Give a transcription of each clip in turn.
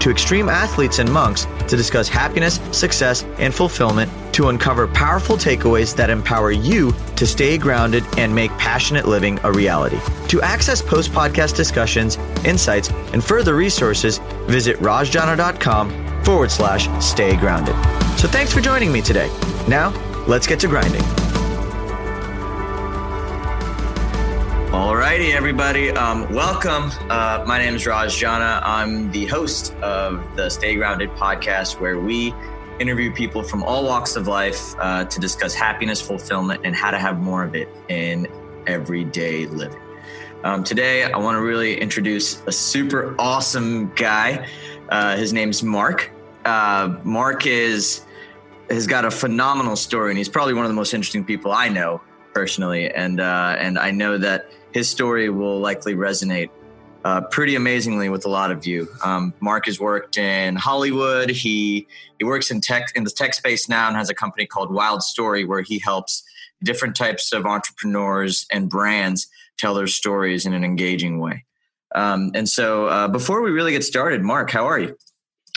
to extreme athletes and monks to discuss happiness, success, and fulfillment to uncover powerful takeaways that empower you to stay grounded and make passionate living a reality. To access post-podcast discussions, insights, and further resources, visit rajjana.com/stay grounded. So thanks for joining me today. Now, let's get to grinding. Alrighty, everybody. Welcome. My name is Raj Jana. I'm the host of the Stay Grounded podcast, where we interview people from all walks of life to discuss happiness, fulfillment, and how to have more of it in everyday living. Today, I want to really introduce a super awesome guy. His name's Mark. Mark has got a phenomenal story, and he's probably one of the most interesting people I know personally. And I know that his story will likely resonate pretty amazingly with a lot of you. Mark has worked in Hollywood. He works in tech, in the tech space now, and has a company called Wild Story, where he helps different types of entrepreneurs and brands tell their stories in an engaging way. And so before we really get started, Mark, how are you?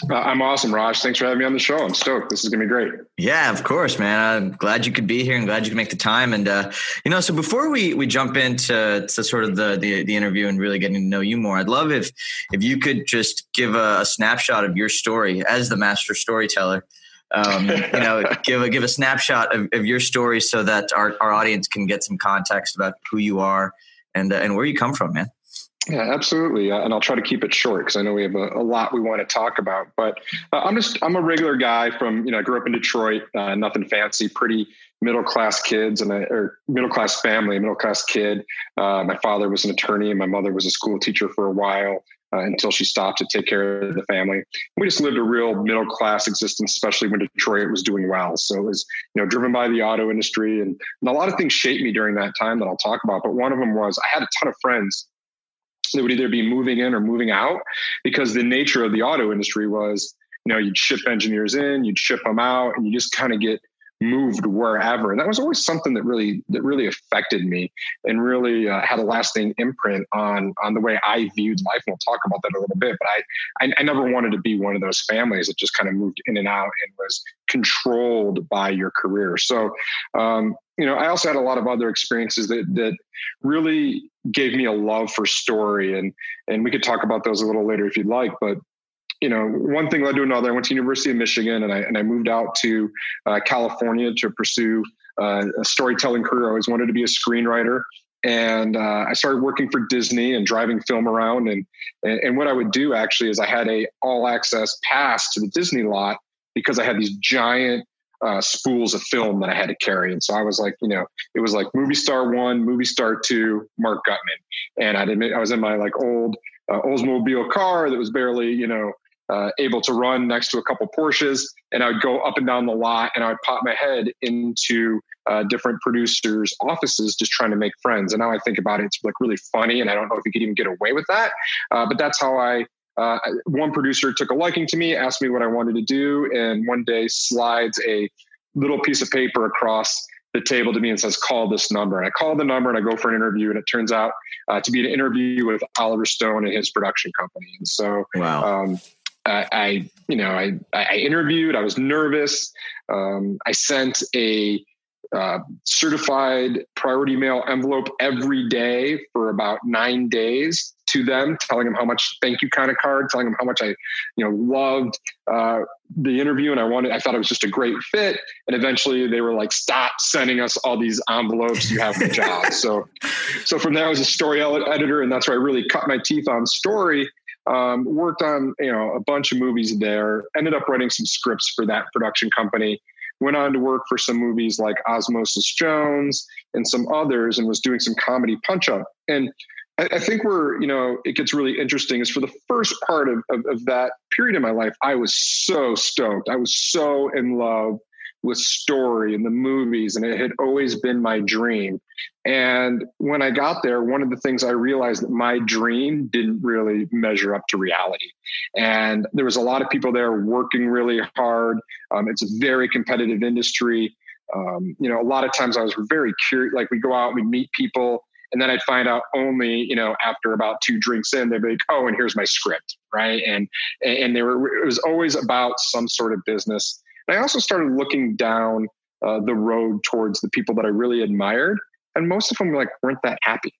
I'm awesome, Raj. Thanks for having me on the show. I'm stoked. This is going to be great. Yeah, of course, man. I'm glad you could be here and glad you could make the time. And, so before we jump into sort of the interview and really getting to know you more, I'd love if you could just give a snapshot of your story as the master storyteller. Give a snapshot of your story so that our audience can get some context about who you are and where you come from, man. Yeah, absolutely. And I'll try to keep it short because I know we have a lot we want to talk about, but I'm a regular guy from, I grew up in Detroit, nothing fancy, pretty middle-class kids or middle-class family, middle-class kid. My father was an attorney and my mother was a school teacher for a while until she stopped to take care of the family. We just lived a real middle-class existence, especially when Detroit was doing well. So it was, driven by the auto industry and a lot of things shaped me during that time that I'll talk about. But one of them was I had a ton of friends. They would either be moving in or moving out because the nature of the auto industry was, you'd ship engineers in, you'd ship them out, and you just kind of get moved wherever. And that was always something that really affected me and really had a lasting imprint on the way I viewed life. And we'll talk about that a little bit, but I never wanted to be one of those families that just kind of moved in and out and was controlled by your career. So, I also had a lot of other experiences that really gave me a love for story. And we could talk about those a little later if you'd like, but one thing led to another. I went to University of Michigan and I moved out to California to pursue a storytelling career. I always wanted to be a screenwriter. And I started working for Disney and driving film around. And what I would do actually is I had a all access pass to the Disney lot because I had these giant spools of film that I had to carry. And so I was like, it was like movie star 1, movie star 2, Mark Gutman. And I was in my like old Oldsmobile car that was barely, able to run next to a couple Porsches. And I would go up and down the lot and I would pop my head into different producers' offices just trying to make friends. And now I think about it, it's like really funny. And I don't know if you could even get away with that. But that's how one producer took a liking to me, asked me what I wanted to do. And one day slides a little piece of paper across the table to me and says, call this number. And I call the number and I go for an interview. And it turns out to be an interview with Oliver Stone and his production company. And so, wow. I interviewed, I was nervous. I sent a certified priority mail envelope every day for about 9 days to them, telling them how much thank you kind of card, telling them how much I, loved the interview and I thought it was just a great fit. And eventually they were like, stop sending us all these envelopes. You have a job. So from there I was a story editor and that's where I really cut my teeth on story. Worked on, a bunch of movies there, ended up writing some scripts for that production company. Went on to work for some movies like Osmosis Jones and some others and was doing some comedy punch-up. And I think it gets really interesting is for the first part of that period in my life, I was so stoked. I was so in love with story and the movies, and it had always been my dream. And when I got there, one of the things I realized that my dream didn't really measure up to reality. And there was a lot of people there working really hard. It's a very competitive industry. A lot of times I was very curious, like we go out, we meet people, and then I'd find out only, after about 2 drinks in, they'd be like, oh, and here's my script. Right. And it was always about some sort of business. And I also started looking down the road towards the people that I really admired. And most of them weren't that happy,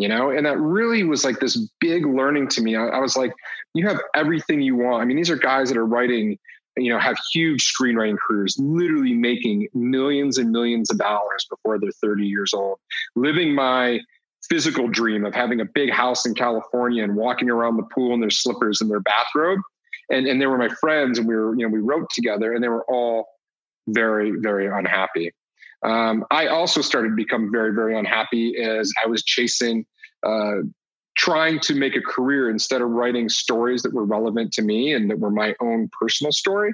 and that really was like this big learning to me. I was like, you have everything you want. I mean, these are guys that are writing, have huge screenwriting careers, literally making millions and millions of dollars before they're 30 years old, living my physical dream of having a big house in California and walking around the pool in their slippers and their bathrobe. And they were my friends, and we were, we wrote together, and they were all very, very unhappy. I also started to become very, very unhappy as I was chasing, trying to make a career instead of writing stories that were relevant to me and that were my own personal story.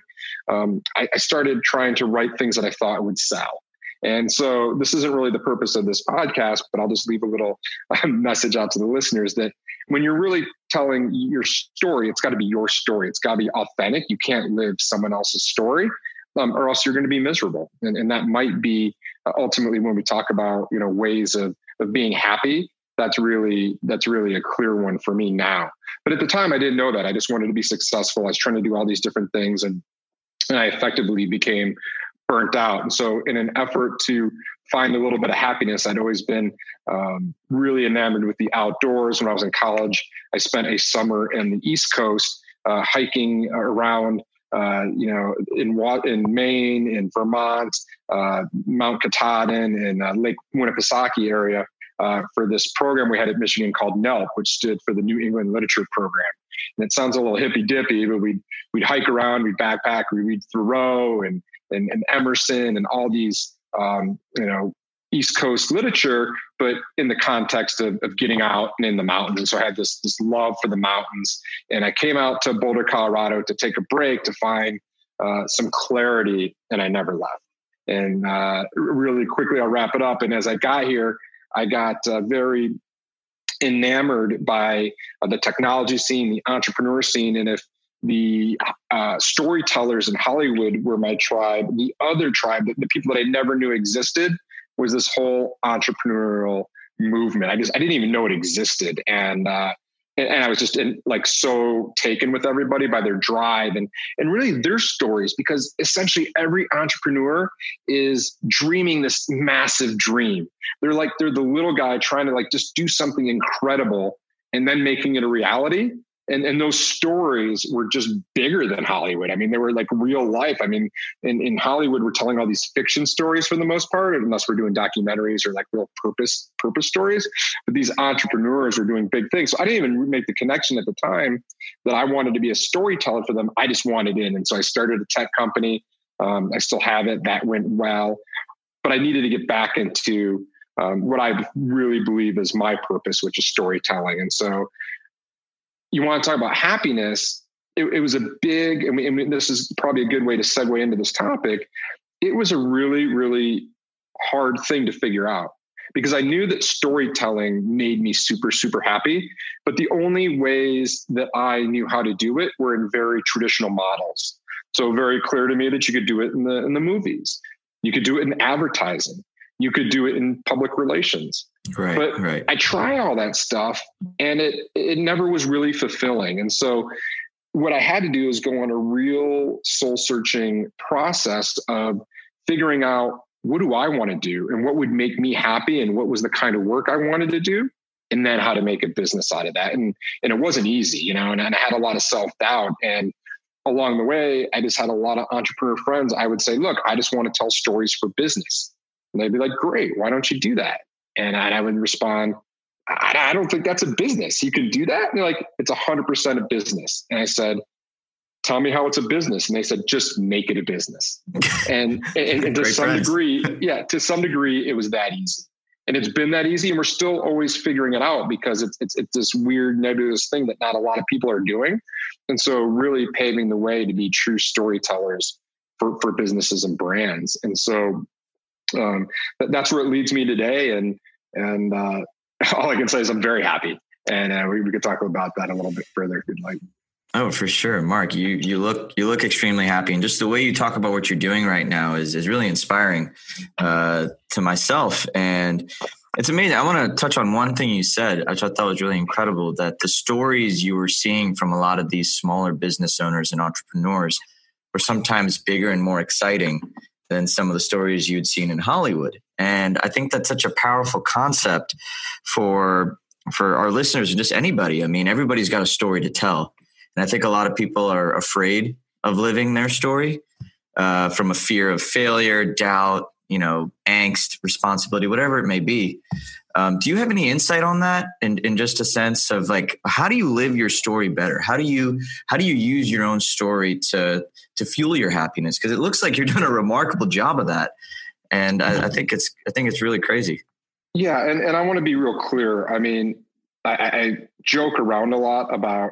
I started trying to write things that I thought would sell. And so this isn't really the purpose of this podcast, but I'll just leave a little message out to the listeners that when you're really telling your story, it's got to be your story. It's got to be authentic. You can't live someone else's story, or else you're going to be miserable. And that might be ultimately when we talk about, ways of being happy. That's really a clear one for me now. But at the time, I didn't know that. I just wanted to be successful. I was trying to do all these different things, and I effectively became burnt out. And so in an effort to find a little bit of happiness, I'd always been really enamored with the outdoors. When I was in college, I spent a summer in the East Coast hiking around, in Maine, in Vermont, Mount Katahdin, and Lake Winnipesaukee area. For this program we had at Michigan called NELP, which stood for the New England Literature Program. And it sounds a little hippy-dippy, but we'd hike around, we'd backpack, we'd read Thoreau and Emerson and all these, East Coast literature, but in the context of getting out and in the mountains. And so I had this love for the mountains. And I came out to Boulder, Colorado to take a break, to find some clarity, and I never left. And really quickly, I'll wrap it up. And as I got here, I got very enamored by the technology scene, the entrepreneur scene. And if the storytellers in Hollywood were my tribe, the other tribe, the people that I never knew existed, was this whole entrepreneurial movement. I didn't even know it existed. And I was just so taken with everybody by their drive and really their stories, because essentially every entrepreneur is dreaming this massive dream. They're the little guy trying to just do something incredible and then making it a reality. And those stories were just bigger than Hollywood. I mean, they were real life. I mean, in Hollywood, we're telling all these fiction stories for the most part, unless we're doing documentaries or real purpose stories. But these entrepreneurs were doing big things. So I didn't even make the connection at the time that I wanted to be a storyteller for them. I just wanted in. And so I started a tech company. I still have it. That went well. But I needed to get back into what I really believe is my purpose, which is storytelling. And so you want to talk about happiness, it was a big, and this is probably a good way to segue into this topic. It was a really, really hard thing to figure out, because I knew that storytelling made me super, super happy. But the only ways that I knew how to do it were in very traditional models. So very clear to me that you could do it in the movies. You could do it in advertising. You could do it in public relations. Right, but right. I try all that stuff, and it never was really fulfilling. And so what I had to do is go on a real soul searching process of figuring out, what do I want to do, and what would make me happy, and what was the kind of work I wanted to do, and then how to make a business out of that. And it wasn't easy, and I had a lot of self-doubt. And along the way, I just had a lot of entrepreneur friends. I would say, look, I just want to tell stories for business. And they'd be like, great, why don't you do that? And I would respond, I don't think that's a business. You can do that? And they're like, it's 100% a business. And I said, tell me how it's a business. And they said, just make it a business. And to some degree, it was that easy. And it's been that easy. And we're still always figuring it out, because it's this weird nebulous thing that not a lot of people are doing. And so really paving the way to be true storytellers for businesses and brands. And so that's where it leads me today. And all I can say is I'm very happy. And we could talk about that a little bit further if you'd like. Oh, for sure. Mark, you look extremely happy, and just the way you talk about what you're doing right now is really inspiring to myself. And it's amazing. I want to touch on one thing you said, which I thought was really incredible, that the stories you were seeing from a lot of these smaller business owners and entrepreneurs were sometimes bigger and more exciting than some of the stories you'd seen in Hollywood. And I think that's such a powerful concept for our listeners and just anybody. I mean, everybody's got a story to tell. And I think a lot of people are afraid of living their story from a fear of failure, doubt, angst, responsibility, whatever it may be. Do you have any insight on that? And in just a sense of like, how do you live your story better? How do you use your own story to fuel your happiness? Because it looks like you're doing a remarkable job of that. And I think it's really crazy. Yeah. And I want to be real clear. I mean, I joke around a lot about,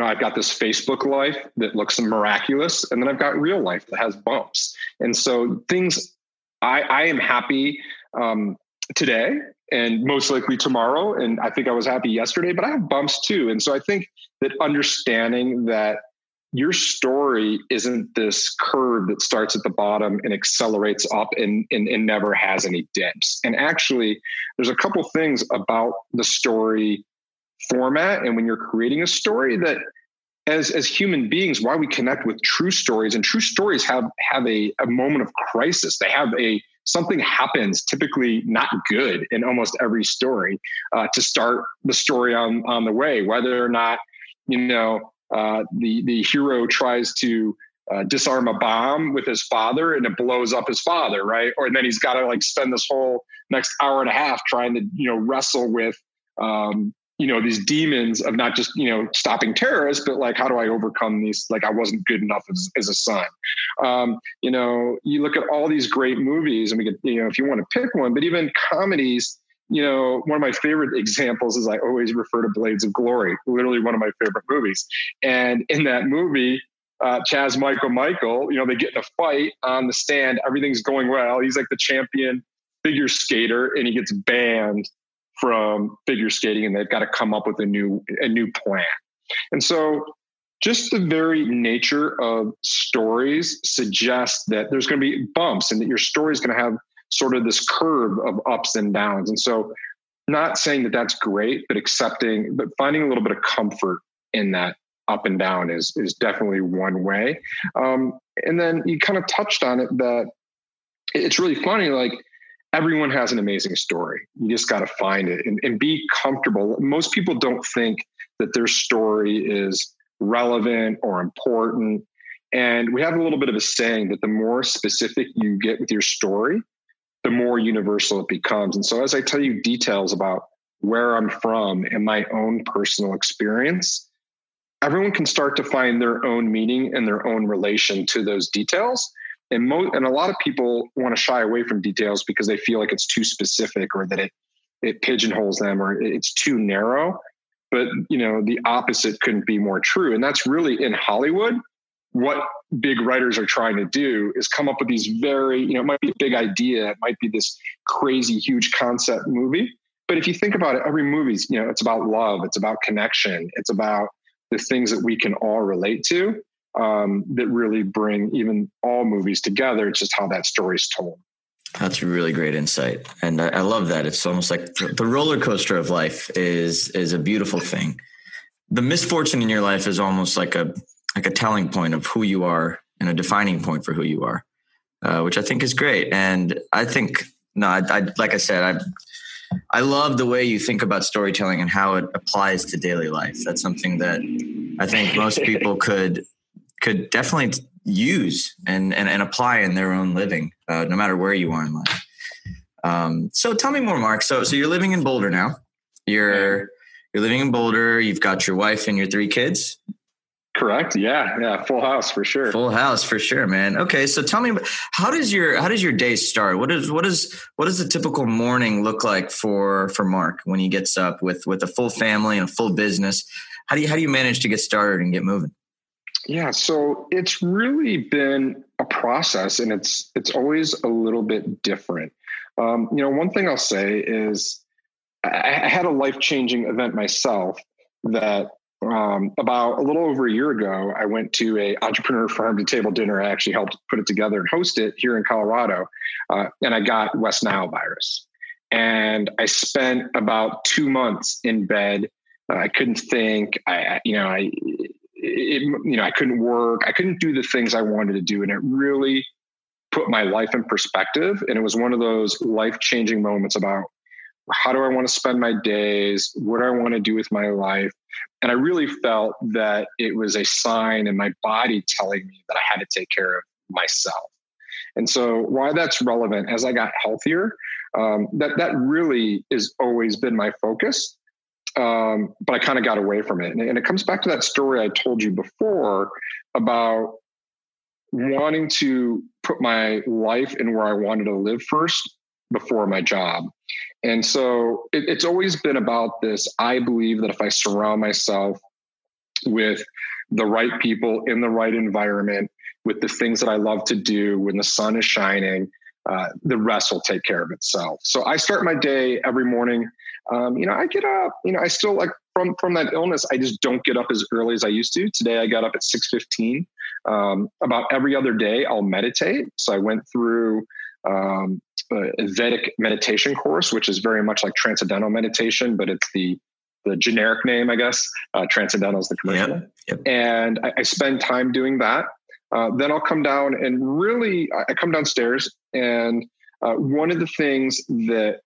I've got this Facebook life that looks miraculous, and then I've got real life that has bumps. And so things, I am happy today and most likely tomorrow. And I think I was happy yesterday, but I have bumps too. And so I think that understanding that your story isn't this curve that starts at the bottom and accelerates up and never has any dips. And actually, there's a couple things about the story format and when you're creating a story that as human beings, why we connect with true stories. And true stories have a moment of crisis. They have something happens, typically not good, in almost every story to start the story on the way, whether or not the hero tries to disarm a bomb with his father and it blows up his father, right? Or then he's got to spend this whole next hour and a half trying to wrestle with these demons of not just, stopping terrorists, but how do I overcome these? I wasn't good enough as a son. You look at all these great movies, and we could, if you want to pick one, but even comedies, one of my favorite examples is I always refer to Blades of Glory, literally one of my favorite movies. And in that movie, Chaz Michael, they get in a fight on the stand, everything's going well. He's the champion figure skater, and he gets banned from figure skating, and they've got to come up with a new plan. And so just the very nature of stories suggests that there's going to be bumps and that your story is going to have sort of this curve of ups and downs. And so not saying that that's great, but finding a little bit of comfort in that up and down is definitely one way. And then you kind of touched on it, that it's really funny. Everyone has an amazing story. You just got to find it and be comfortable. Most people don't think that their story is relevant or important. And we have a little bit of a saying that the more specific you get with your story, the more universal it becomes. And so as I tell you details about where I'm from and my own personal experience, everyone can start to find their own meaning and their own relation to those details. And a lot of people want to shy away from details because they feel like it's too specific, or that it pigeonholes them, or it's too narrow. But, the opposite couldn't be more true. And that's really, in Hollywood, what big writers are trying to do is come up with these very, it might be a big idea. It might be this crazy, huge concept movie. But if you think about it, every movie's, it's about love. It's about connection. It's about the things that we can all relate to. That really bring even all movies together. It's just how that story is told. That's really great insight. And I love that. It's almost like the roller coaster of life is a beautiful thing. The misfortune in your life is almost like a telling point of who you are and a defining point for who you are, which I think is great. And I think, like I said, I love the way you think about storytelling and how it applies to daily life. That's something that I think most people could definitely use and apply in their own living, no matter where you are in life. So tell me more, Mark. So you're living in Boulder now. You're living in Boulder. You've got your wife and your 3 kids. Correct. Yeah. Full house for sure, man. Okay. So tell me, how does your day start? What does a typical morning look like for Mark when he gets up with a full family and a full business? How do you manage to get started and get moving? Yeah. So it's really been a process, and it's always a little bit different. One thing I'll say is I had a life-changing event myself that about a little over a year ago, I went to a entrepreneur farm to table dinner. I actually helped put it together and host it here in Colorado. And I got West Nile virus, and I spent about 2 months in bed. I couldn't think. I couldn't work. I couldn't do the things I wanted to do. And it really put my life in perspective. And it was one of those life-changing moments about how do I want to spend my days? What do I want to do with my life? And I really felt that it was a sign in my body telling me that I had to take care of myself. And so why that's relevant, as I got healthier, that really has always been my focus. But I kind of got away from it. And it comes back to that story I told you before about wanting to put my life in where I wanted to live first before my job. And so it's always been about this. I believe that if I surround myself with the right people in the right environment, with the things that I love to do when the sun is shining, the rest will take care of itself. So I start my day every morning. I get up, I still from that illness, I just don't get up as early as I used to. Today I got up at 6:15. About every other day I'll meditate. So I went through a Vedic meditation course, which is very much like transcendental meditation, but it's the generic name, I guess. Transcendental is the commercial. Yep. And I spend time doing that. Then I'll come down and really, I come downstairs, and one of the things that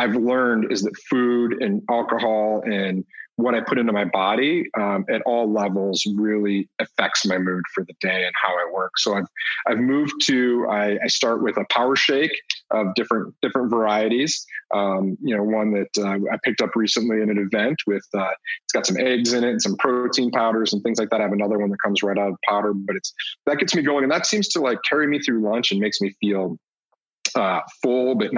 I've learned is that food and alcohol and what I put into my body at all levels really affects my mood for the day and how I work. So I've moved to, I start with a power shake of different varieties. One that I picked up recently at an event with, it's got some eggs in it and some protein powders and things like that. I have another one that comes right out of powder, but that gets me going. And that seems to carry me through lunch and makes me feel full, but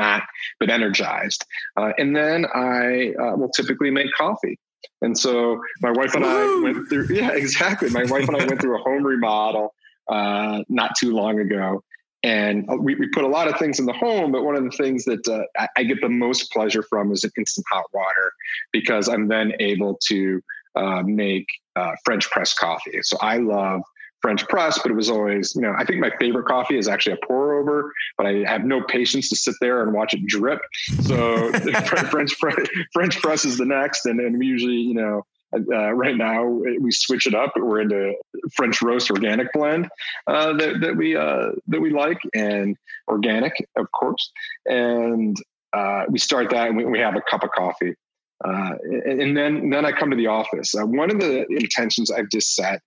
energized. And then I will typically make coffee. And so my wife and I went through, My wife and I went through a home remodel not too long ago. And we put a lot of things in the home, but one of the things that I get the most pleasure from is instant hot water, because I'm then able to make French press coffee. So I love French press, but it was always, I think my favorite coffee is actually a pour over, but I have no patience to sit there and watch it drip. So French press is the next. And we usually, right now we switch it up, but we're into French roast organic blend that we like, and organic, of course. And we start that, and we have a cup of coffee. And then I come to the office. One of the intentions I've just set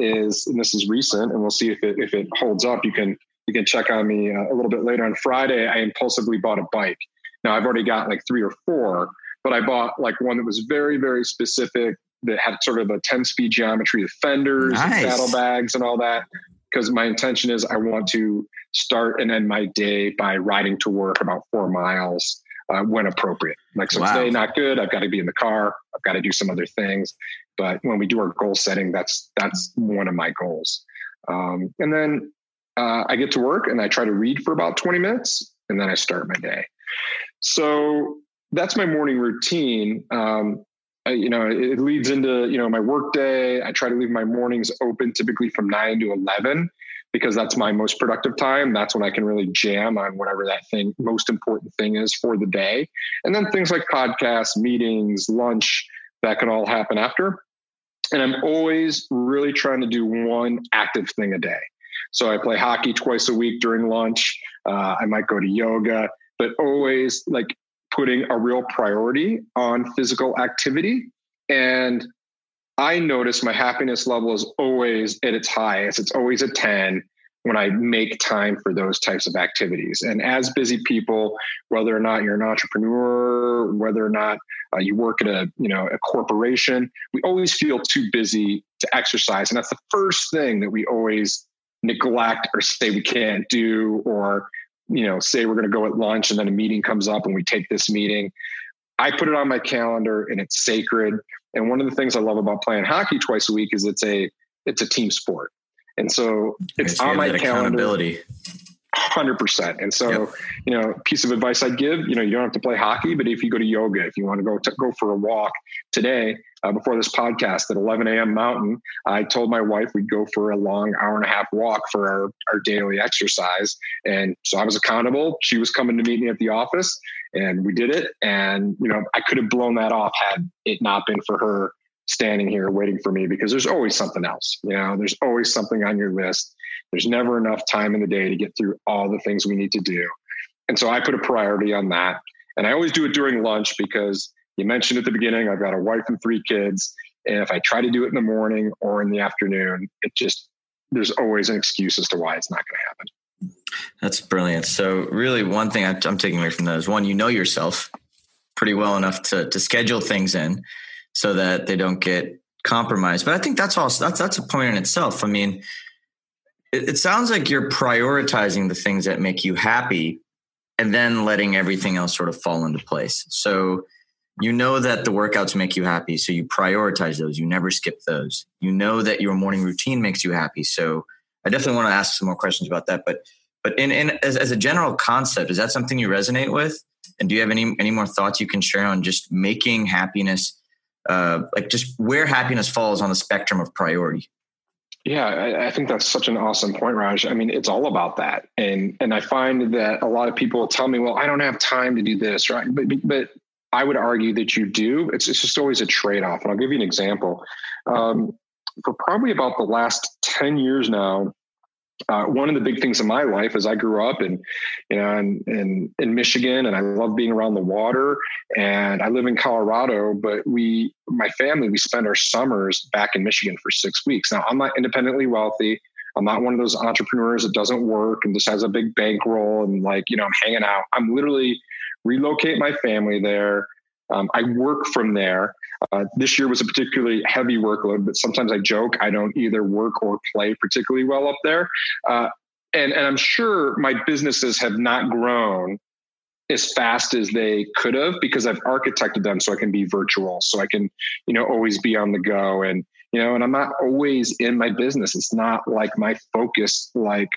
is, and this is recent, and we'll see if it holds up. You can check on me a little bit later. On Friday, I impulsively bought a bike. Now I've already got 3 or 4, but I bought one that was very, very specific, that had sort of a 10-speed geometry of fenders, nice, and saddlebags and all that. Because my intention is I want to start and end my day by riding to work about 4 miles when appropriate. Today, not good. I've got to be in the car. I've got to do some other things. But when we do our goal setting, that's one of my goals. And then I get to work, and I try to read for about 20 minutes, and then I start my day. So that's my morning routine. It leads into, my work day. I try to leave my mornings open typically from 9 to 11. Because that's my most productive time. That's when I can really jam on whatever most important thing is for the day. And then things like podcasts, meetings, lunch, that can all happen after. And I'm always really trying to do one active thing a day. So I play hockey twice a week during lunch. I might go to yoga, but always putting a real priority on physical activity. And I notice my happiness level is always at its highest. It's always a 10 when I make time for those types of activities. And as busy people, whether or not you're an entrepreneur, whether or not you work at a corporation, we always feel too busy to exercise. And that's the first thing that we always neglect or say we can't do, or, say we're going to go at lunch and then a meeting comes up and we take this meeting. I put it on my calendar, and it's sacred. And one of the things I love about playing hockey twice a week is it's a it's a team sport. And so it's on my calendar. 100%. And so, you know, piece of advice I'd give, you know, you don't have to play hockey, but if you go to yoga, if you want to go for a walk today, before this podcast at 11 a.m. Mountain, I told my wife we'd go for a long 1.5 hour walk for our daily exercise. And so I was accountable. She was coming to meet me at the office and we did it. And, you know, I could have blown that off had it not been for her standing here waiting for me, because there's always something else. You know, there's always something on your list. There's never enough time in the day to get through all the things we need to do. And so I put a priority on that. And I always do it during lunch because you mentioned at the beginning, I've got a wife and 3 kids. And if I try to do it in the morning or in the afternoon, it just, there's always an excuse as to why it's not going to happen. That's brilliant. So really one thing I'm taking away from that is, one, you know yourself pretty well enough to schedule things in so that they don't get compromised. But I think that's also, that's a point in itself. I mean, it sounds like you're prioritizing the things that make you happy and then letting everything else sort of fall into place. So you know that the workouts make you happy, so you prioritize those. You never skip those. You know that your morning routine makes you happy. So I definitely want to ask some more questions about that. But as a general concept, is that something you resonate with? And do you have any more thoughts you can share on just making happiness, like just where happiness falls on the spectrum of priority? Yeah, I think that's such an awesome point, Raj. I mean, it's all about that. And I find that a lot of people tell me, well, I don't have time to do this, right? But I would argue that you do. It's just always a trade-off. And I'll give you an example. For probably about the last 10 years now, one of the big things in my life is I grew up in Michigan, and I love being around the water, and I live in Colorado, but my family, we spend our summers back in Michigan for 6 weeks. Now, I'm not independently wealthy. I'm not one of those entrepreneurs that doesn't work and just has a big bankroll and, like, you know, I'm hanging out. I'm literally relocate my family there. I work from there. This year was a particularly heavy workload, but sometimes I joke I don't either work or play particularly well up there. And I'm sure my businesses have not grown as fast as they could have because I've architected them so I can be virtual, so I can, you know, always be on the go. And, you know, and I'm not always in my business. It's not like my focus, like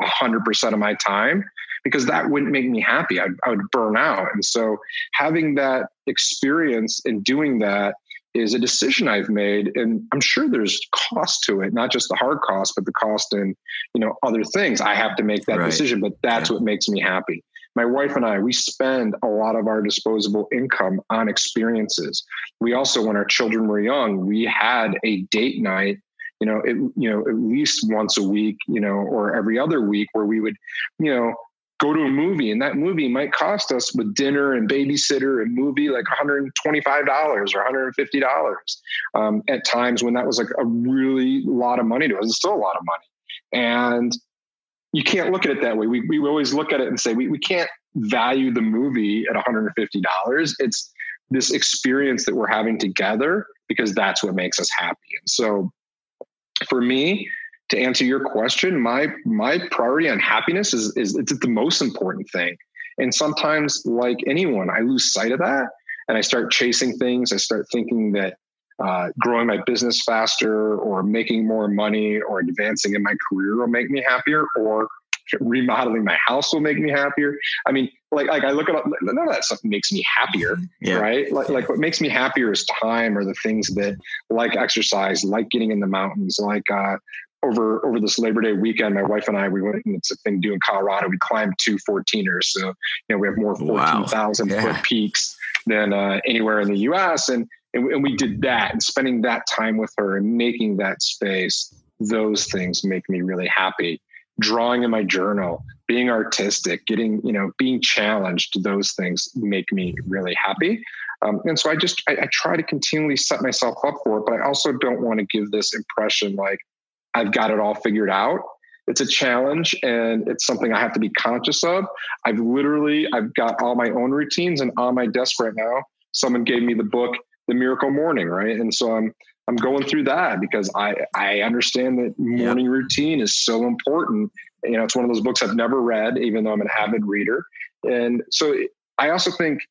100% of my time, because that wouldn't make me happy. I would burn out. And so having that experience and doing that is a decision I've made. And I'm sure there's cost to it, not just the hard cost, but the cost in, you know, other things. I have to make that decision, but that's what makes me happy. My wife and I, we spend a lot of our disposable income on experiences. We also, when our children were young, we had a date night, you know, at least once a week, you know, or every other week, where we would, you know, go to a movie, and that movie might cost us, with dinner and babysitter and movie, like $125 or $150. At times when that was like a really lot of money to us, it's still a lot of money. And you can't look at it that way. We always look at it and say, we can't value the movie at $150. It's this experience that we're having together, because that's what makes us happy. And so for me, to answer your question, my priority on happiness is it's the most important thing. And sometimes, like anyone, I lose sight of that and I start chasing things. I start thinking that growing my business faster or making more money or advancing in my career will make me happier, or remodeling my house will make me happier. I mean, like I look at none of that stuff makes me happier, right? Like what makes me happier is time, or the things that, like exercise, like getting in the mountains, like, over this Labor Day weekend, my wife and I, we went, and it's a thing due in Colorado. We climbed 2 14ers. So, you know, we have more 14,000 foot peaks than anywhere in the US. And we did that, and spending that time with her and making that space, those things make me really happy. Drawing in my journal, being artistic, getting, you know, being challenged, those things make me really happy. And so I try to continually set myself up for it, but I also don't want to give this impression like I've got it all figured out. It's a challenge, and it's something I have to be conscious of. I've got all my own routines, and on my desk right now, someone gave me the book, The Miracle Morning. Right. And so I'm going through that because I understand that morning routine is so important. You know, it's one of those books I've never read, even though I'm an avid reader. And so I also think,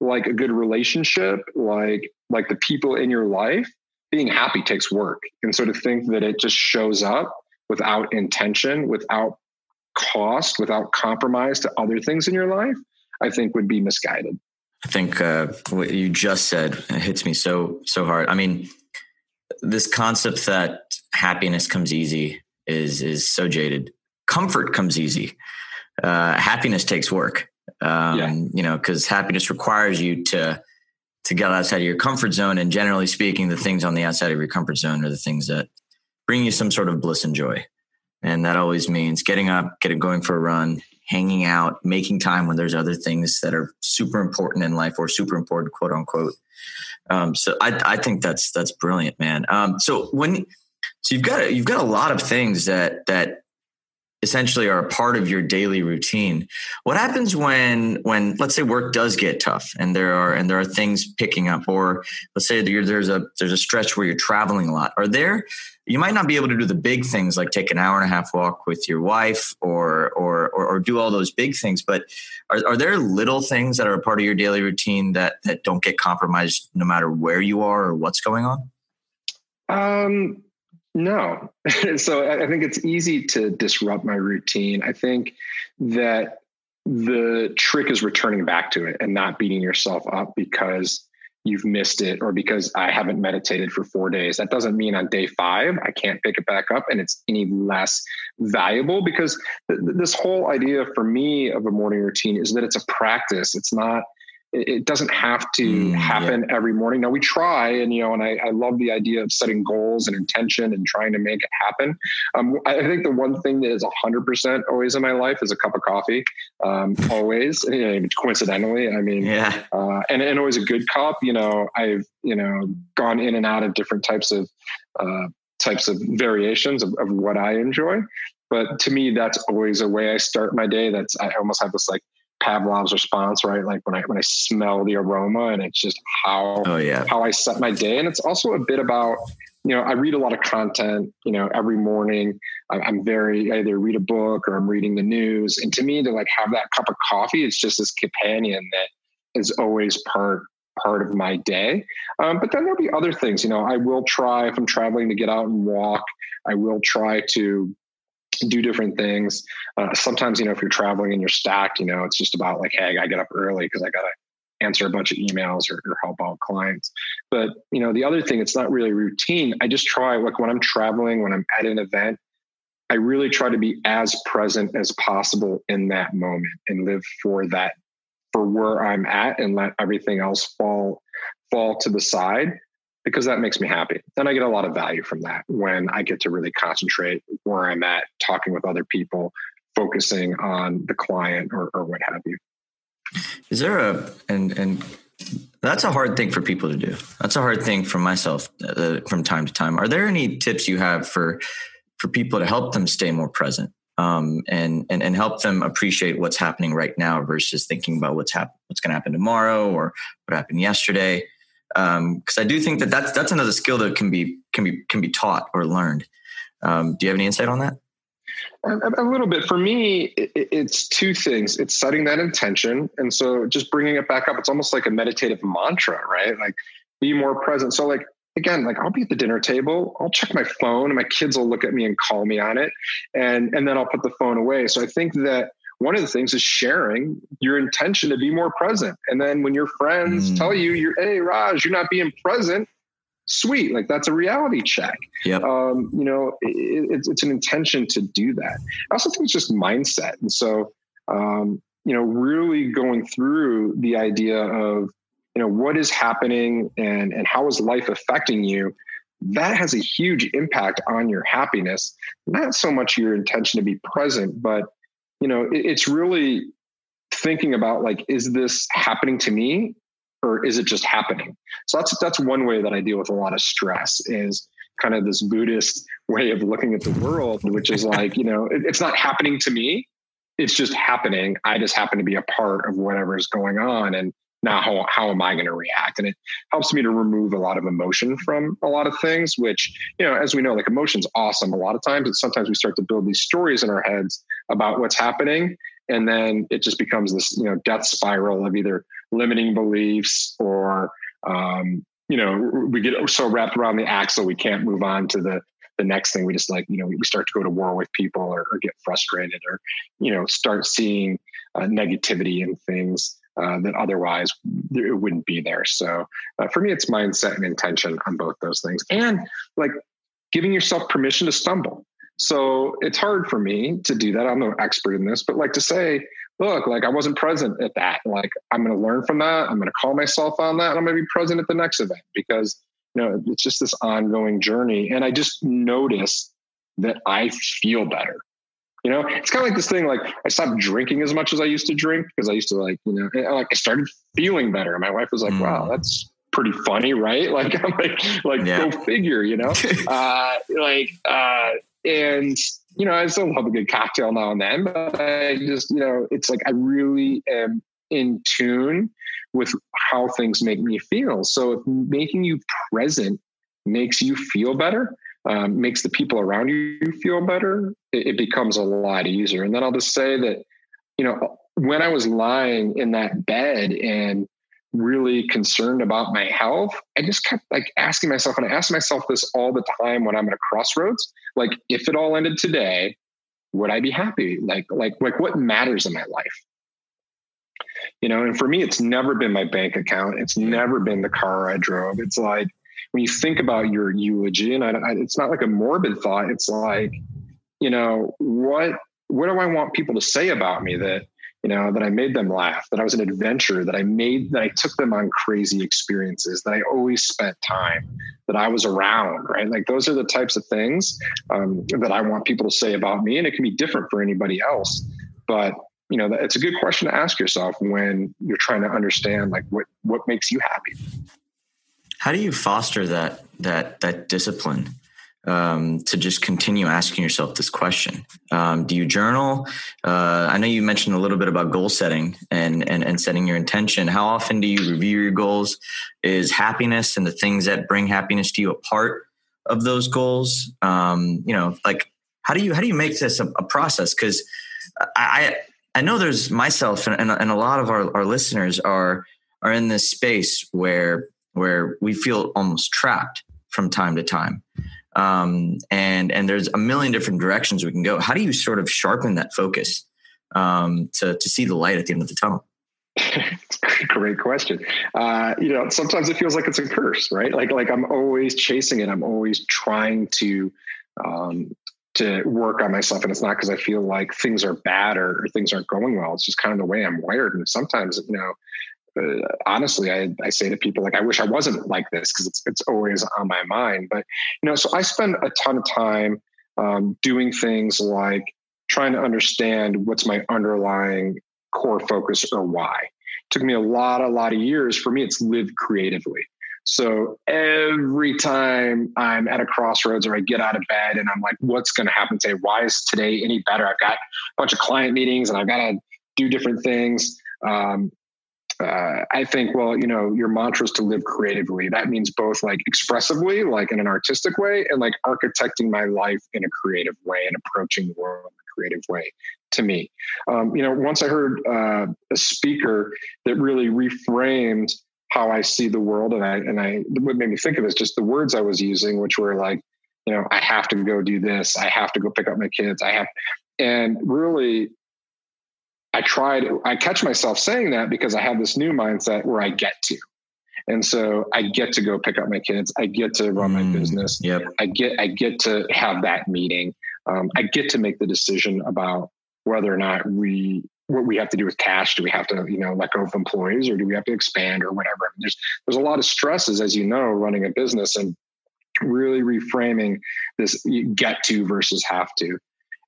like a good relationship, like the people in your life, being happy takes work. And so to think that it just shows up without intention, without cost, without compromise to other things in your life, I think would be misguided. I think what you just said hits me so hard. I mean, this concept that happiness comes easy is so jaded. Comfort comes easy. Happiness takes work. You know, because happiness requires you to get outside of your comfort zone. And generally speaking, the things on the outside of your comfort zone are the things that bring you some sort of bliss and joy. And that always means getting up, going for a run, hanging out, making time when there's other things that are super important in life or super important, quote unquote. So I think that's brilliant, man. So you've got a lot of things that essentially are a part of your daily routine. What happens when let's say work does get tough and there are things picking up, or let's say there's a stretch where you're traveling a lot? You might not be able to do the big things like take an hour and a half walk with your wife or do all those big things, but are there little things that are a part of your daily routine that don't get compromised no matter where you are or what's going on? No. So I think it's easy to disrupt my routine. I think that the trick is returning back to it and not beating yourself up because you've missed it or because I haven't meditated for 4 days. That doesn't mean on day 5, I can't pick it back up and it's any less valuable, because this whole idea for me of a morning routine is that it's a practice. It doesn't have to happen every morning. Now we try, and I love the idea of setting goals and intention and trying to make it happen. I think the one thing that is 100% always in my life is a cup of coffee. Always, coincidentally, and always a good cup. I've gone in and out of different types of variations of what I enjoy. But to me, that's always a way I start my day. I almost have this like Pavlov's response, right? Like when I smell the aroma, and it's just how I set my day. And it's also a bit about, I read a lot of content, every morning. I either read a book or I'm reading the news. And to me, to like have that cup of coffee, it's just this companion that is always part of my day. But then there'll be other things, I will try, if I'm traveling, to get out and walk. I will try to do different things. Sometimes, if you're traveling and you're stacked, it's just about like, hey, I gotta get up early because I got to answer a bunch of emails or help out clients. But, the other thing, it's not really routine. I just try, like when I'm traveling, when I'm at an event, I really try to be as present as possible in that moment and live for that, for where I'm at, and let everything else fall to the side, because that makes me happy. And I get a lot of value from that when I get to really concentrate where I'm at, talking with other people, focusing on the client or what have you. Is there and that's a hard thing for people to do. That's a hard thing for myself from time to time. Are there any tips you have for people to help them stay more present and help them appreciate what's happening right now versus thinking about what's going to happen tomorrow or what happened yesterday? Because I do think that's another skill that can be taught or learned. Do you have any insight on that? A little bit. For me, it's two things. It's setting that intention, and so just bringing it back up. It's almost like a meditative mantra, right? Like be more present. So like again, like I'll be at the dinner table, I'll check my phone, and my kids will look at me and call me on it, and then I'll put the phone away. So I think that one of the things is sharing your intention to be more present. And then when your friends tell you, hey, Raj, you're not being present, sweet. Like that's a reality check. Yep. It's an intention to do that. I also think it's just mindset. And so, really going through the idea of, what is happening and how is life affecting you? That has a huge impact on your happiness. Not so much your intention to be present, but it's really thinking about like, is this happening to me or is it just happening? So that's one way that I deal with a lot of stress, is kind of this Buddhist way of looking at the world, which is like, it's not happening to me. It's just happening. I just happen to be a part of whatever is going on. And now how am I going to react? And it helps me to remove a lot of emotion from a lot of things, which, as we know, like emotion's awesome a lot of times. And sometimes we start to build these stories in our heads about what's happening. And then it just becomes this, death spiral of either limiting beliefs or, you know, we get so wrapped around the axle, we can't move on to the next thing. We just like, you know, we start to go to war with people or get frustrated or, you know, start seeing negativity in things that otherwise it wouldn't be there. So for me, it's mindset and intention on both those things. And like giving yourself permission to stumble. So it's hard for me to do that. I'm no expert in this, but like to say, look, like I wasn't present at that. Like I'm going to learn from that. I'm going to call myself on that. And I'm going to be present at the next event because, you know, it's just this ongoing journey. And I just notice that I feel better. You know, it's kind of like this thing, like I stopped drinking as much as I used to drink because I used to like, you know, and, like I started feeling better. And my wife was like, wow, that's pretty funny. Right. Like, I'm like yeah. Go figure, you know, and, you know, I still love a good cocktail now and then, but I just, you know, it's like I really am in tune with how things make me feel. So if making you present makes you feel better, makes the people around you feel better, it becomes a lot easier. And then I'll just say that, you know, when I was lying in that bed and really concerned about my health, I just kept like asking myself, and I ask myself this all the time when I'm at a crossroads, like if it all ended today, would I be happy? Like what matters in my life? You know, and for me, it's never been my bank account. It's never been the car I drove. It's like, when you think about your eulogy, and I, it's not like a morbid thought. It's like, you know, what do I want people to say about me that, you know, that I made them laugh, that I was an adventurer, that I took them on crazy experiences, that I always spent time, that I was around, right? Like those are the types of things that I want people to say about me. And it can be different for anybody else. But, you know, it's a good question to ask yourself when you're trying to understand like what makes you happy. How do you foster that discipline to just continue asking yourself this question? Do you journal? I know you mentioned a little bit about goal setting and setting your intention. How often do you review your goals? Is happiness and the things that bring happiness to you a part of those goals? You know, like how do you make this a process? Because I know there's myself and a lot of our listeners are in this space where we feel almost trapped from time to time. And there's a million different directions we can go. How do you sort of sharpen that focus to see the light at the end of the tunnel? Great question. You know, sometimes it feels like it's a curse, right? Like I'm always chasing it. I'm always trying to work on myself. And it's not because I feel like things are bad or things aren't going well. It's just kind of the way I'm wired. And sometimes, you know, honestly, I say to people, like, I wish I wasn't like this because it's always on my mind. But, you know, so I spend a ton of time doing things like trying to understand what's my underlying core focus or why. It took me a lot of years. For me, it's live creatively. So every time I'm at a crossroads or I get out of bed and I'm like, what's going to happen today? Why is today any better? I've got a bunch of client meetings and I've got to do different things. I think, well, you know, your mantra is to live creatively. That means both like expressively, like in an artistic way, and like architecting my life in a creative way and approaching the world in a creative way to me. You know, once I heard a speaker that really reframed how I see the world. And what made me think of it is just the words I was using, which were like, you know, I have to go do this. I have to go pick up my kids. And really, I catch myself saying that because I have this new mindset where I get to. And so I get to go pick up my kids. I get to run my business. Yep. I get to have that meeting. I get to make the decision about whether or not what we have to do with cash. Do we have to, you know, let go of employees, or do we have to expand or whatever? I mean, there's a lot of stresses, as you know, running a business, and really reframing this get to versus have to.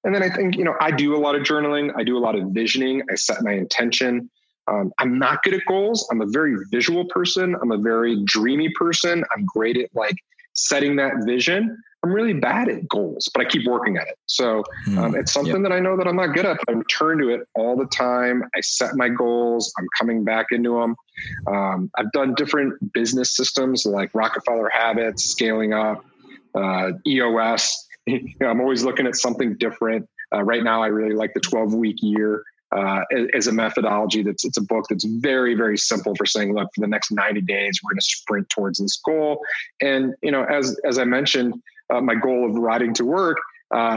And then I think, you know, I do a lot of journaling. I do a lot of visioning. I set my intention. I'm not good at goals. I'm a very visual person. I'm a very dreamy person. I'm great at like setting that vision. I'm really bad at goals, but I keep working at it. So it's something that I know that I'm not good at. I return to it all the time. I set my goals. I'm coming back into them. I've done different business systems like Rockefeller Habits, Scaling Up, EOS. You know, I'm always looking at something different. Right now, I really like the 12 week year as a methodology. It's a book that's very, very simple for saying, look, for the next 90 days, we're going to sprint towards this goal. And, you know, as I mentioned, my goal of riding to work, I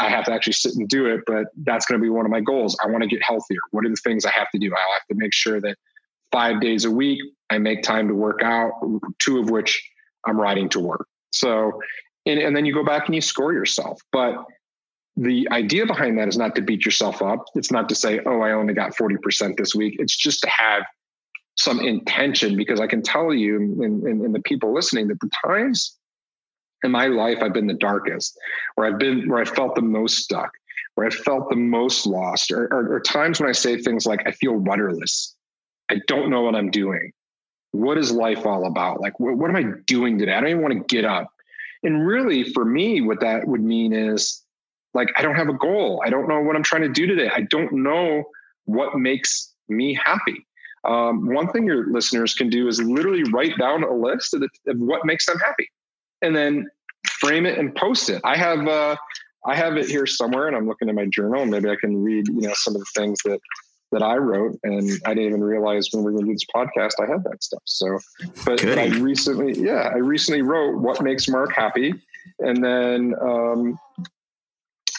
have to actually sit and do it, but that's going to be one of my goals. I want to get healthier. What are the things I have to do? I'll have to make sure that 5 days a week, I make time to work out, 2 of which I'm riding to work. So, and then you go back and you score yourself. But the idea behind that is not to beat yourself up. It's not to say, oh, I only got 40% this week. It's just to have some intention, because I can tell you, and the people listening, that the times in my life I've been the darkest, where I felt the most stuck, where I felt the most lost, or times when I say things like, I feel rudderless. I don't know what I'm doing. What is life all about? Like, what am I doing today? I don't even want to get up. And really, for me, what that would mean is, like, I don't have a goal. I don't know what I'm trying to do today. I don't know what makes me happy. One thing your listeners can do is literally write down a list of what makes them happy, and then frame it and post it. I have it here somewhere, and I'm looking in my journal. Maybe I can read, you know, some of the things that I wrote, and I didn't even realize when we were going to do this podcast, I had that stuff. So, but I recently wrote what makes Mark happy, and then.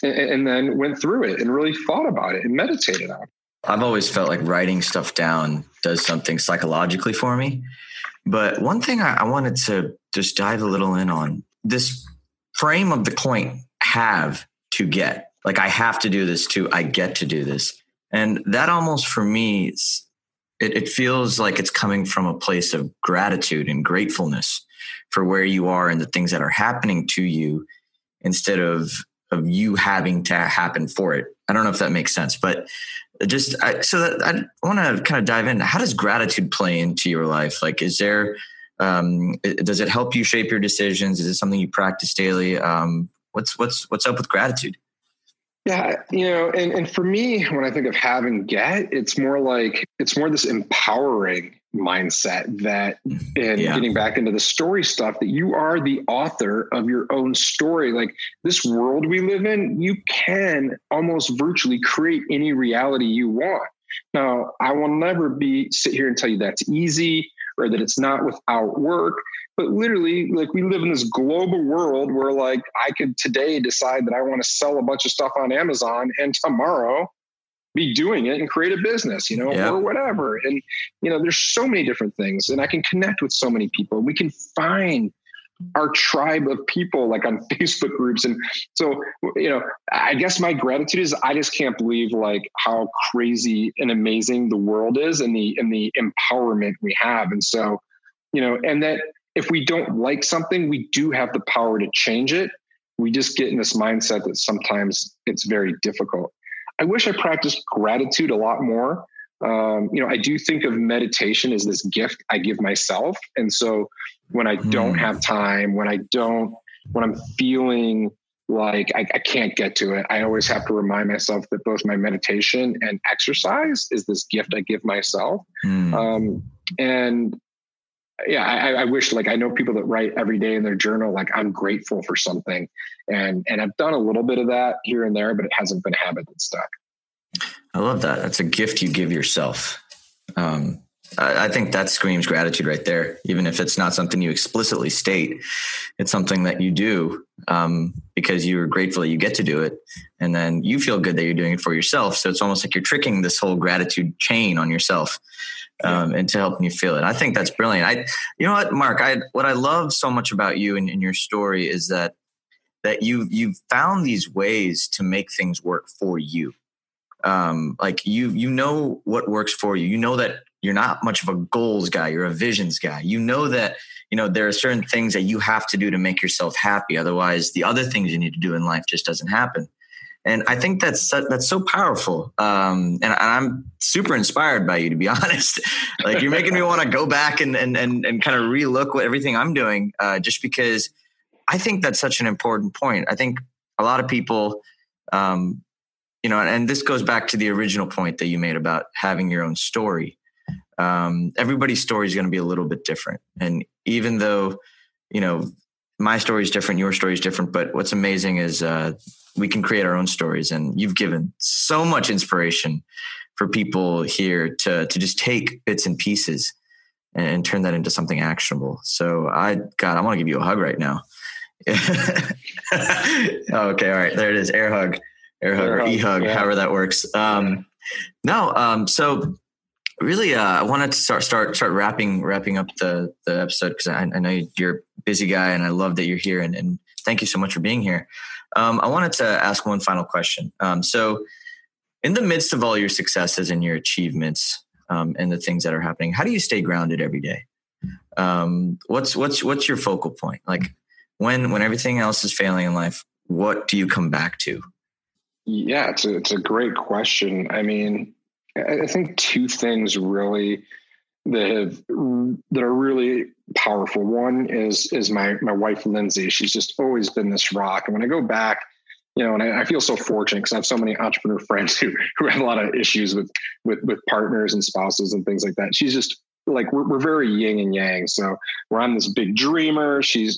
And then went through it and really thought about it and meditated on it. I've always felt like writing stuff down does something psychologically for me. But one thing I wanted to just dive a little in on, this frame of the point, have to get. Like, I have to do this too. I get to do this. And that almost for me, it feels like it's coming from a place of gratitude and gratefulness for where you are and the things that are happening to you, instead of you having to happen for it. I don't know if that makes sense, but I want to kind of dive in. How does gratitude play into your life? Like, is there, does it help you shape your decisions? Is it something you practice daily? What's up with gratitude? Yeah. You know, and for me, when I think of have and get, it's more this empowering mindset that, and getting back into the story stuff, that you are the author of your own story. Like, this world we live in, you can almost virtually create any reality you want. Now, I will never sit here and tell you that's easy, or that it's not without work, but literally, like, we live in this global world where, like, I could today decide that I want to sell a bunch of stuff on Amazon, and tomorrow be doing it and create a business, you know, or whatever. And, you know, there's so many different things, and I can connect with so many people. We can find our tribe of people, like, on Facebook groups. And so, you know, I guess my gratitude is, I just can't believe, like, how crazy and amazing the world is, and the empowerment we have. And so, you know, and that if we don't like something, we do have the power to change it. We just get in this mindset that sometimes it's very difficult. I wish I practiced gratitude a lot more. You know, I do think of meditation as this gift I give myself. And so when I don't have time, when I'm feeling like I can't get to it, I always have to remind myself that both my meditation and exercise is this gift I give myself. And yeah, I wish, like, I know people that write every day in their journal, like, I'm grateful for something. And I've done a little bit of that here and there, but it hasn't been a habit that's stuck. I love that. That's a gift you give yourself. I think that screams gratitude right there. Even if it's not something you explicitly state, it's something that you do because you are grateful that you get to do it. And then you feel good that you're doing it for yourself. So it's almost like you're tricking this whole gratitude chain on yourself into helping you feel it. I think that's brilliant. You know what, Mark, what I love so much about you and your story is that you've found these ways to make things work for you. Like you know what works for you. You know that you're not much of a goals guy. You're a visions guy. You know that, you know, there are certain things that you have to do to make yourself happy. Otherwise, the other things you need to do in life just doesn't happen. And I think that's so powerful. And I'm super inspired by you, to be honest. Like, you're making me want to go back and kind of relook what everything I'm doing, just because I think that's such an important point. I think a lot of people, you know, and this goes back to the original point that you made about having your own story. Everybody's story is going to be a little bit different. And even though, you know, my story is different, your story is different, but what's amazing is we can create our own stories. And you've given so much inspiration for people here to just take bits and pieces and turn that into something actionable. So I want to give you a hug right now. Okay. All right. There it is. Air hug, or e-hug, yeah. However that works. So really, I wanted to start wrapping up the episode, because I know you're a busy guy and I love that you're here, and thank you so much for being here. I wanted to ask one final question. So in the midst of all your successes and your achievements, and the things that are happening, how do you stay grounded every day? What's your focal point? Like when everything else is failing in life, what do you come back to? Yeah, it's a great question. I mean, I think two things really that are really powerful. One is my wife, Lindsay. She's just always been this rock. And when I go back, you know, and I feel so fortunate because I have so many entrepreneur friends who have a lot of issues with partners and spouses and things like that. She's just like, we're very yin and yang. So we're on this big dreamer. She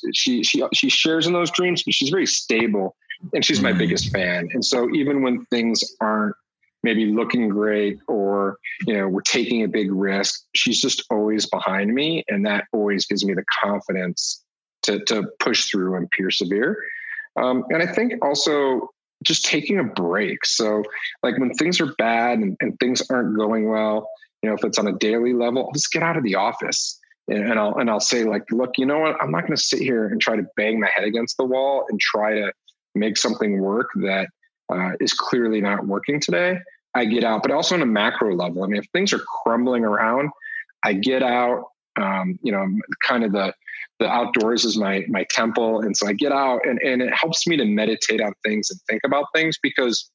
shares in those dreams, but she's very stable and she's my biggest fan. And so even when things aren't maybe looking great, or, you know, we're taking a big risk, she's just always behind me. And that always gives me the confidence to push through and persevere. And I think also just taking a break. So like when things are bad and things aren't going well, you know, if it's on a daily level, I'll just get out of the office and I'll say like, look, you know what, I'm not going to sit here and try to bang my head against the wall and try to make something work that is clearly not working today. I get out, but also on a macro level. I mean, if things are crumbling around, I get out, you know, kind of the outdoors is my temple. And so I get out and it helps me to meditate on things and think about things, because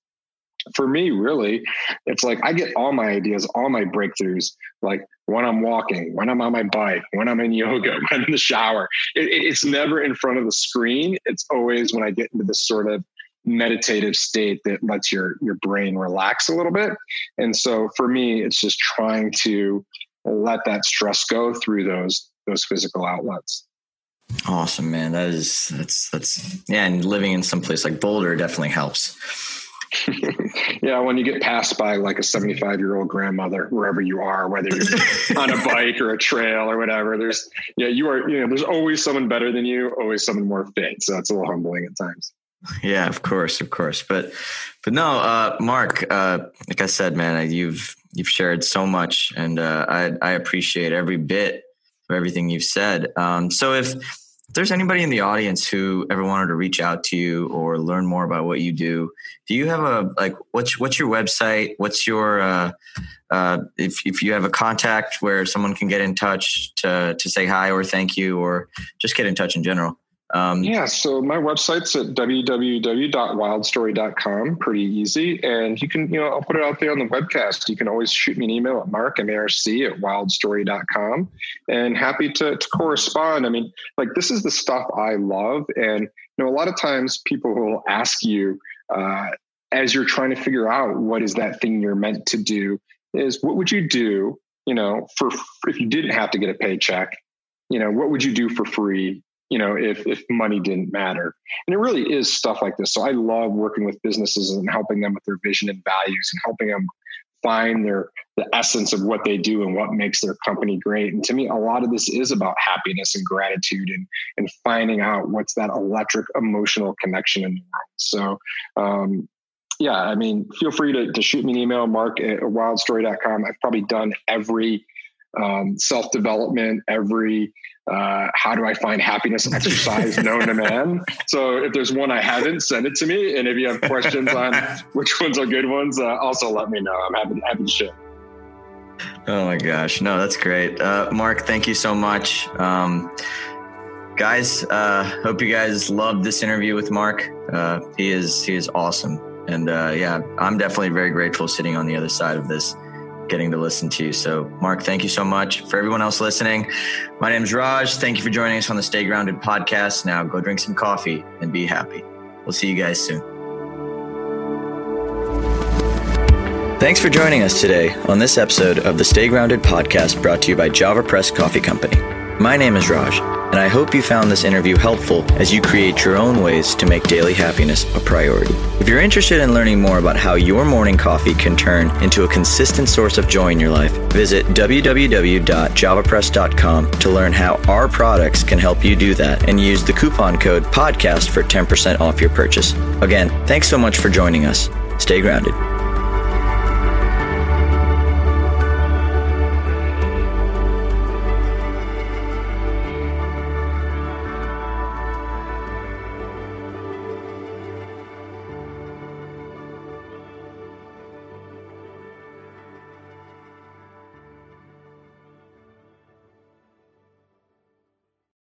for me, really, it's like I get all my ideas, all my breakthroughs, like when I'm walking, when I'm on my bike, when I'm in yoga, when I'm in the shower. It's never in front of the screen. It's always when I get into this sort of meditative state that lets your brain relax a little bit. And so for me, it's just trying to let that stress go through those physical outlets. Awesome, man. That's and living in some place like Boulder definitely helps. Yeah. When you get passed by like a 75-year-old grandmother, wherever you are, whether you're on a bike or a trail or whatever, there's always someone better than you, always someone more fit. So it's a little humbling at times. Yeah, of course. But no, Mark, like I said, man, you've shared so much, and I appreciate every bit of everything you've said. So if there's anybody in the audience who ever wanted to reach out to you or learn more about what you do, do you have what's your website? What's your, if you have a contact where someone can get in touch to say hi or thank you, or just get in touch in general? Yeah. So my website's at www.wildstory.com. Pretty easy. And you can, you know, I'll put it out there on the webcast. You can always shoot me an email at mark@wildstory.com, and happy to correspond. I mean, like, this is the stuff I love. And, you know, a lot of times people will ask you, as you're trying to figure out what is that thing you're meant to do, is what would you do, you know, for, if you didn't have to get a paycheck, you know, what would you do for free? You know, if money didn't matter. And it really is stuff like this. So I love working with businesses and helping them with their vision and values, and helping them find the essence of what they do and what makes their company great. And to me, a lot of this is about happiness and gratitude and finding out what's that electric emotional connection in the world. So, yeah, I mean, feel free to shoot me an email, mark@wildstory.com. I've probably done every self-development, every how do I find happiness exercise known to man. So if there's one I haven't, send it to me. And if you have questions on which ones are good ones, also let me know. I'm happy to share. Oh my gosh. No, that's great. Mark, thank you so much. Guys, hope you guys loved this interview with Mark. He is awesome. And yeah, I'm definitely very grateful sitting on the other side of this, getting to listen to you. So Mark, thank you so much. For everyone else listening, my name's Raj. Thank you for joining us on the Stay Grounded podcast. Now go drink some coffee and be happy. We'll see you guys soon. Thanks for joining us today on this episode of the Stay Grounded podcast, brought to you by Java Press Coffee Company. My name is Raj, and and I hope you found this interview helpful as you create your own ways to make daily happiness a priority. If you're interested in learning more about how your morning coffee can turn into a consistent source of joy in your life, visit www.javapress.com to learn how our products can help you do that and use the coupon code PODCAST for 10% off your purchase. Again, thanks so much for joining us. Stay grounded.